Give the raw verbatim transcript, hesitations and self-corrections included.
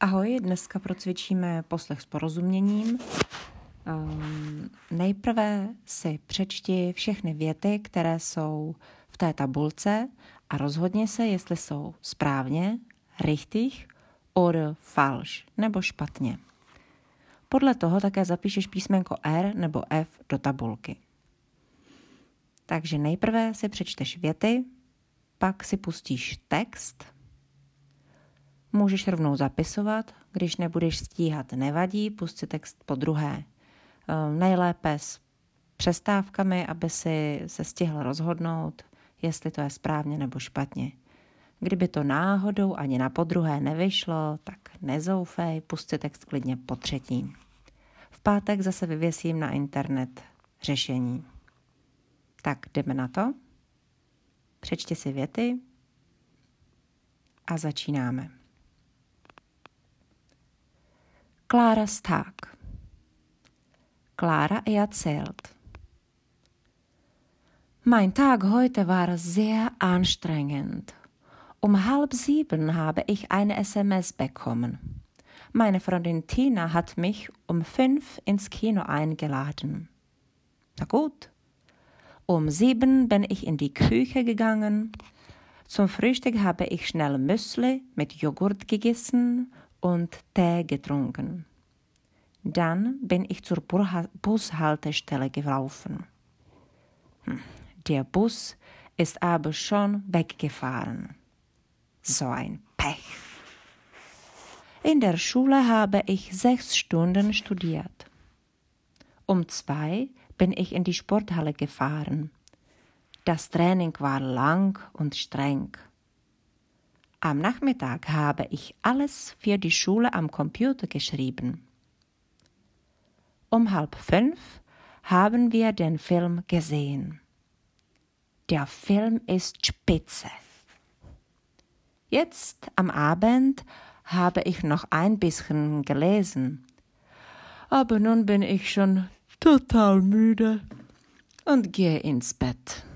Ahoj, dneska procvičíme poslech s porozuměním. Um, nejprve si přečti všechny věty, které jsou v té tabulce a rozhodni se, jestli jsou správně, richtig, oder falsch, nebo špatně. Podle toho také zapíšeš písmenko R nebo F do tabulky. Takže nejprve si přečteš věty, pak si pustíš text. Můžeš rovnou zapisovat, když nebudeš stíhat, nevadí, pust si text podruhé. Nejlépe s přestávkami, aby si se stihl rozhodnout, jestli to je správně nebo špatně. Kdyby to náhodou ani na podruhé nevyšlo, tak nezoufej, pust si text klidně po třetí. V pátek zase vyvěsím na internet řešení. Tak jdeme na to. Přečti si věty a začínáme. Klaras Tag. Clara erzählt. Mein Tag heute war sehr anstrengend. Um halb sieben habe ich eine S M S bekommen. Meine Freundin Tina hat mich um fünf ins Kino eingeladen. Na gut. Um sieben bin ich in die Küche gegangen. Zum Frühstück habe ich schnell Müsli mit Joghurt gegessen und Tee getrunken. Dann bin ich zur Bushaltestelle gelaufen. Der Bus ist aber schon weggefahren. So ein Pech. In der Schule habe ich sechs Stunden studiert. Um zwei bin ich in die Sporthalle gefahren. Das Training war lang und streng. Am Nachmittag habe ich alles für die Schule am Computer geschrieben. Um halb fünf haben wir den Film gesehen. Der Film ist spitze. Jetzt am Abend habe ich noch ein bisschen gelesen. Aber nun bin ich schon total müde und gehe ins Bett.